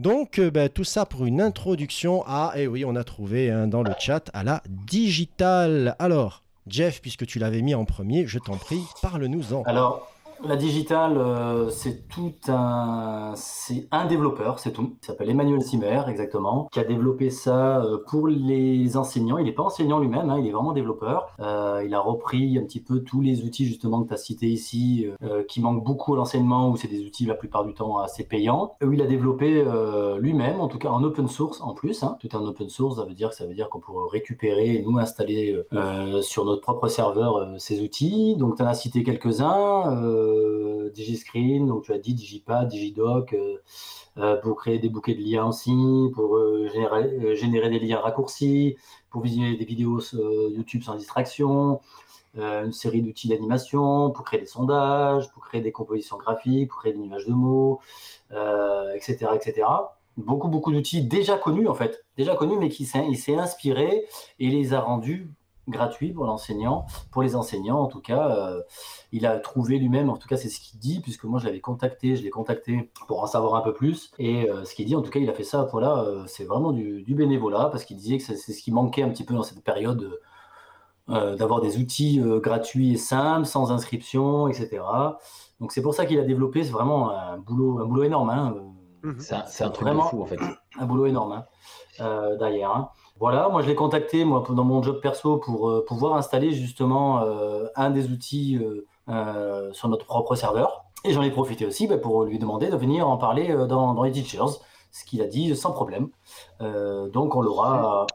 Donc, tout ça pour une introduction à, on a trouvé hein, dans le chat, à la digitale. Alors, Jeff, puisque tu l'avais mis en premier, je t'en prie, parle-nous-en. Alors, la digitale, c'est un développeur, c'est tout. Il s'appelle Emmanuel Simmer, exactement, qui a développé ça pour les enseignants. Il n'est pas enseignant lui-même, hein, il est vraiment développeur. Il a repris un petit peu tous les outils justement que tu as cités ici, qui manquent beaucoup à l'enseignement, où c'est des outils la plupart du temps assez payants. Où il a développé lui-même, en tout cas en open source en plus. Hein. Tout en open source, ça veut dire qu'on pourrait récupérer et nous installer sur notre propre serveur ces outils. Donc tu en as cité quelques-uns. DigiScreen, donc tu as dit Digipad, Digidoc, pour créer des bouquets de liens aussi, pour générer des liens raccourcis, pour visionner des vidéos YouTube sans distraction, une série d'outils d'animation, pour créer des sondages, pour créer des compositions graphiques, pour créer des nuages de mots, etc., etc. Beaucoup d'outils déjà connus mais il s'est inspiré et les a rendus gratuit pour les enseignants en tout cas. Il a trouvé lui-même, en tout cas c'est ce qu'il dit, puisque moi je l'ai contacté pour en savoir un peu plus, et ce qu'il dit en tout cas, il a fait ça, voilà, c'est vraiment du bénévolat, parce qu'il disait que c'est ce qui manquait un petit peu dans cette période, d'avoir des outils gratuits et simples, sans inscription, etc. Donc c'est pour ça qu'il a développé, c'est vraiment un boulot énorme, hein. C'est un truc de fou en fait, un boulot énorme, hein, derrière, hein. Voilà, moi je l'ai contacté dans mon job perso pour pouvoir installer justement un des outils sur notre propre serveur. Et j'en ai profité aussi pour lui demander de venir en parler dans les Eteachers, ce qu'il a dit sans problème. Donc on l'aura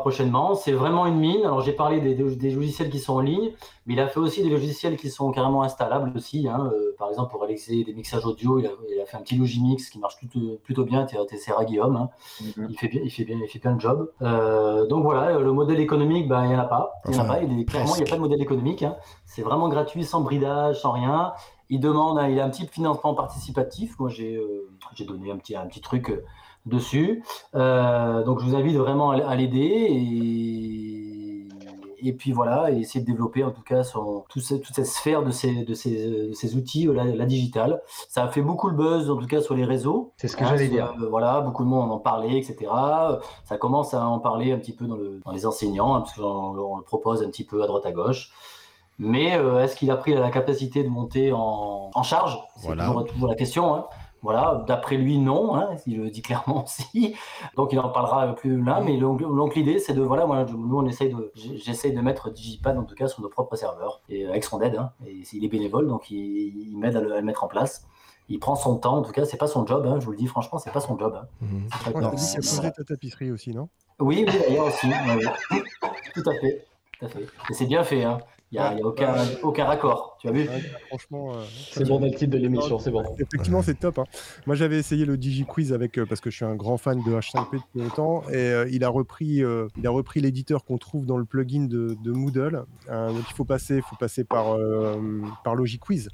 prochainement. C'est vraiment une mine. Alors j'ai parlé des logiciels qui sont en ligne, mais il a fait aussi des logiciels qui sont carrément installables aussi, hein. Par exemple, pour réaliser des mixages audio, il a fait un petit Logimix qui marche plutôt bien. T'essaiera Guillaume, hein. Mm-hmm. Il fait bien le job. Donc voilà, le modèle économique, il n'y en a pas. Clairement, il n'y a pas de modèle économique, hein. C'est vraiment gratuit, sans bridage, sans rien. Il a un petit financement participatif. Moi, j'ai donné un petit truc dessus. Donc, je vous invite vraiment à l'aider et puis voilà, et essayer de développer en tout cas toute cette sphère de ces outils, la digitale. Ça a fait beaucoup le buzz en tout cas sur les réseaux. C'est ce que j'allais dire. Voilà, beaucoup de monde en parlait, etc. Ça commence à en parler un petit peu dans les enseignants, hein, parce qu'on le propose un petit peu à droite à gauche. Mais est-ce qu'il a pris la capacité de monter en charge ? C'est toujours la question, hein. Voilà, d'après lui, non, hein, il le dit clairement aussi. Donc il en parlera plus là, mais donc l'idée, c'est de, voilà, moi, nous, j'essaye de mettre Digipad, en tout cas, sur nos propres serveurs, et avec son aide, hein, et il est bénévole, donc il m'aide à le mettre en place. Il prend son temps, en tout cas, c'est pas son job, hein, je vous le dis franchement, c'est pas son job. Hein. Mmh. C'est pas dit qu'il a posé ta tapisserie aussi, non ? Oui, d'ailleurs aussi, tout à fait. Et c'est bien fait, hein. Il n'y a aucun raccord, tu as vu ? Franchement, c'est bon, dans le titre de l'émission, c'est bon. Effectivement, c'est top, hein. Moi, j'avais essayé le DigiQuiz parce que je suis un grand fan de H5P depuis longtemps, et il a repris l'éditeur qu'on trouve dans le plugin de Moodle. Donc, il faut passer par LogiQuiz.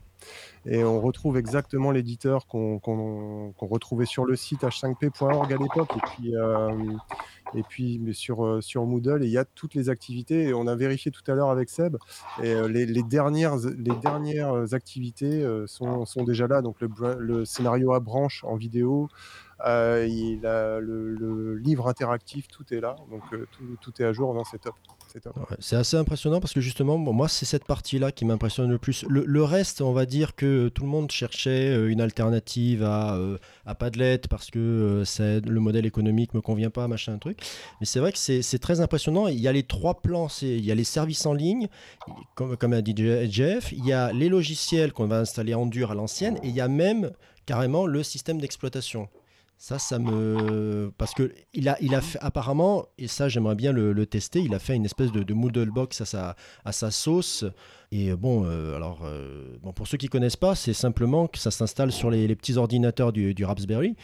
Et on retrouve exactement l'éditeur qu'on retrouvait sur le site h5p.org à l'époque, et puis sur Moodle, et il y a toutes les activités, et on a vérifié tout à l'heure avec Seb, et les dernières activités sont déjà là. Donc le scénario à branche en vidéo, il a le livre interactif, tout est là, donc tout est à jour, non, c'est top. Ouais, c'est assez impressionnant parce que justement, moi, c'est cette partie-là qui m'impressionne le plus. Le reste, on va dire que tout le monde cherchait une alternative à Padlet parce que le modèle économique ne me convient pas, machin, truc. Mais c'est vrai que c'est très impressionnant. Il y a les trois plans. Il y a les services en ligne, comme a dit Jeff. Il y a les logiciels qu'on va installer en dur à l'ancienne. Et il y a même carrément le système d'exploitation. Ça me... Parce que il a fait, apparemment, et ça j'aimerais bien le tester, il a fait une espèce de Moodle Box à sa sauce. Et bon, alors, pour ceux qui ne connaissent pas, c'est simplement que ça s'installe sur les petits ordinateurs du Raspberry.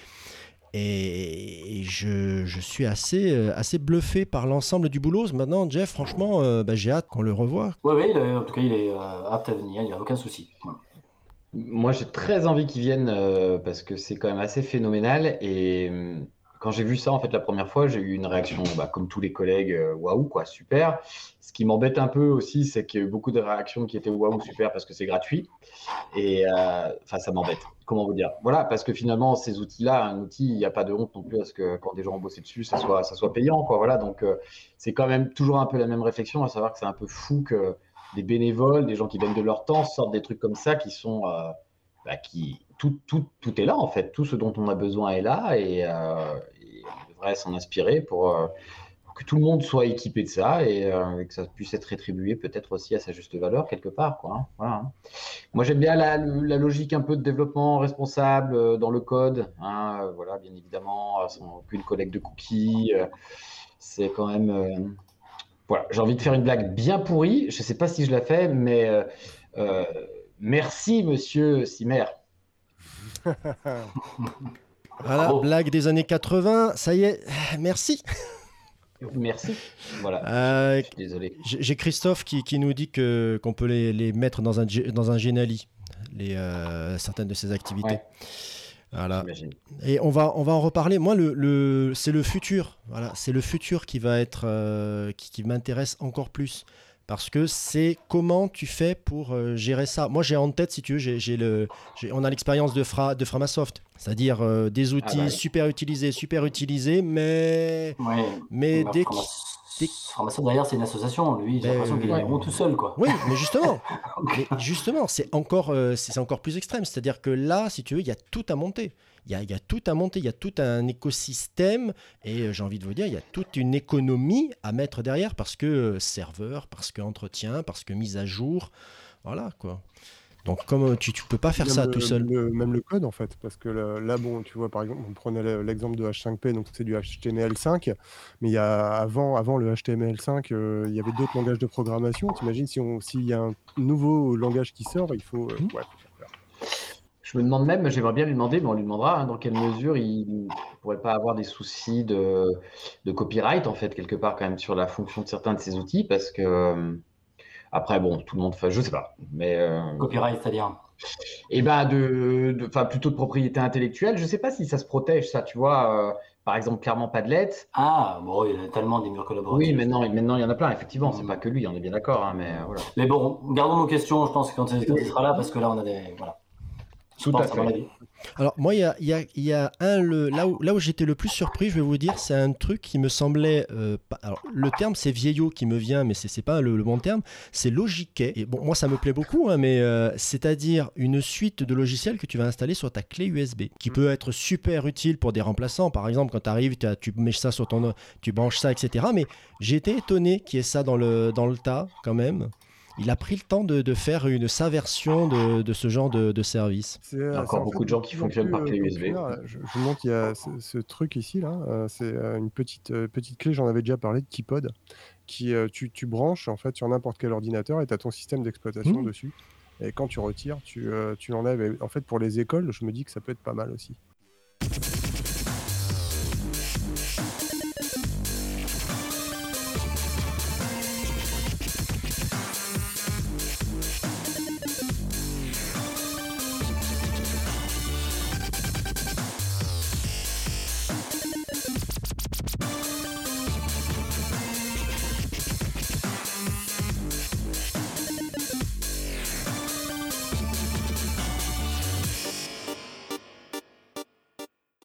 Et je suis assez bluffé par l'ensemble du boulot. Maintenant, Jeff, franchement, j'ai hâte qu'on le revoie. Oui, en tout cas, il est apte à venir, il n'y a aucun souci. Ouais. Moi, j'ai très envie qu'ils viennent parce que c'est quand même assez phénoménal, et Quand j'ai vu ça, en fait, la première fois, j'ai eu une réaction, comme tous les collègues, waouh, quoi, super. Ce qui m'embête un peu aussi, c'est qu'il y a eu beaucoup de réactions qui étaient waouh, super, parce que c'est gratuit. Et ça m'embête, comment vous dire. Voilà, parce que finalement, ces outils-là, un outil, il n'y a pas de honte non plus à ce que quand des gens ont bossé dessus, ça soit payant, quoi. Voilà, donc c'est quand même toujours un peu la même réflexion, à savoir que c'est un peu fou que des bénévoles, des gens qui donnent de leur temps, sortent des trucs comme ça qui sont... Tout est là, en fait. Tout ce dont on a besoin est là et on devrait s'en inspirer pour que tout le monde soit équipé de ça et que ça puisse être rétribué peut-être aussi à sa juste valeur quelque part, quoi. Voilà. Moi, j'aime bien la logique un peu de développement responsable dans le code. Hein, voilà, bien évidemment, sans aucune collecte de cookies. C'est quand même... Voilà, j'ai envie de faire une blague bien pourrie. Je ne sais pas si je la fais, mais... merci, monsieur Simer. Voilà, blague des années 80, ça y est, merci. Merci, voilà. Je suis désolé. J'ai Christophe qui nous dit qu'on peut les mettre dans un Gennali, certaines de ses activités. Ouais. Voilà. J'imagine. Et on va en reparler. Moi, c'est le futur. Voilà, c'est le futur qui va être qui m'intéresse encore plus. Parce que c'est comment tu fais pour gérer ça. Moi, j'ai en tête, si tu veux, on a l'expérience de Framasoft, c'est-à-dire des outils super utilisés, mais... Ouais. Mais dès que... Framasoft, d'ailleurs, c'est une association, lui, j'ai l'impression qu'il est bon tout seul, quoi. Oui, mais justement, c'est encore plus extrême, c'est-à-dire que là, si tu veux, il y a tout à monter. Il y a tout un écosystème et j'ai envie de vous dire, il y a toute une économie à mettre derrière parce que serveur, parce que entretien, parce que mise à jour, voilà quoi. Donc comme tu peux pas faire même ça tout seul. Même le code en fait, parce que là bon, tu vois par exemple, on prenait l'exemple de H5P, donc c'est du HTML5, mais il y a avant le HTML5, il y avait d'autres langages de programmation. T'imagines s'il y a un nouveau langage qui sort, il faut Je me demande même, j'aimerais bien lui demander, mais on lui demandera, dans quelle mesure il ne pourrait pas avoir des soucis de copyright, en fait, quelque part, quand même, sur la fonction de certains de ces outils, parce que, après, bon, tout le monde fait, je ne sais pas, mais... Copyright, c'est-à-dire ? Eh bien, plutôt de propriété intellectuelle, je ne sais pas si ça se protège, ça, tu vois, par exemple, clairement Padlet. Ah, bon, il y a tellement des murs collaboratifs. Oui, maintenant, il y en a plein, effectivement, c'est pas que lui, on est bien d'accord, hein, mais voilà. Mais bon, gardons nos questions, je pense, quand il sera là, parce que là, on a des... Voilà. Tout à fait. Alors moi, il y a là où j'étais le plus surpris, je vais vous dire, c'est un truc qui me semblait, alors le terme c'est vieillot qui me vient, mais c'est pas le bon terme, c'est logiquet. Et bon, moi ça me plaît beaucoup, hein, mais c'est-à-dire une suite de logiciels que tu vas installer sur ta clé USB, qui peut être super utile pour des remplaçants. Par exemple, quand t'arrives, tu mets ça sur tu branches ça, etc. Mais j'étais étonné qu'il y ait ça dans le tas quand même. Il a pris le temps de faire sa version de ce genre de service. Il y a encore beaucoup de gens qui fonctionnent par clé USB. Je vous montre, il y a ce truc ici, là. C'est une petite clé, j'en avais déjà parlé, de Keypod, qui tu branches en fait, sur n'importe quel ordinateur et tu as ton système d'exploitation dessus. Et quand tu retires, tu l'enlèves. Et en fait, pour les écoles, je me dis que ça peut être pas mal aussi.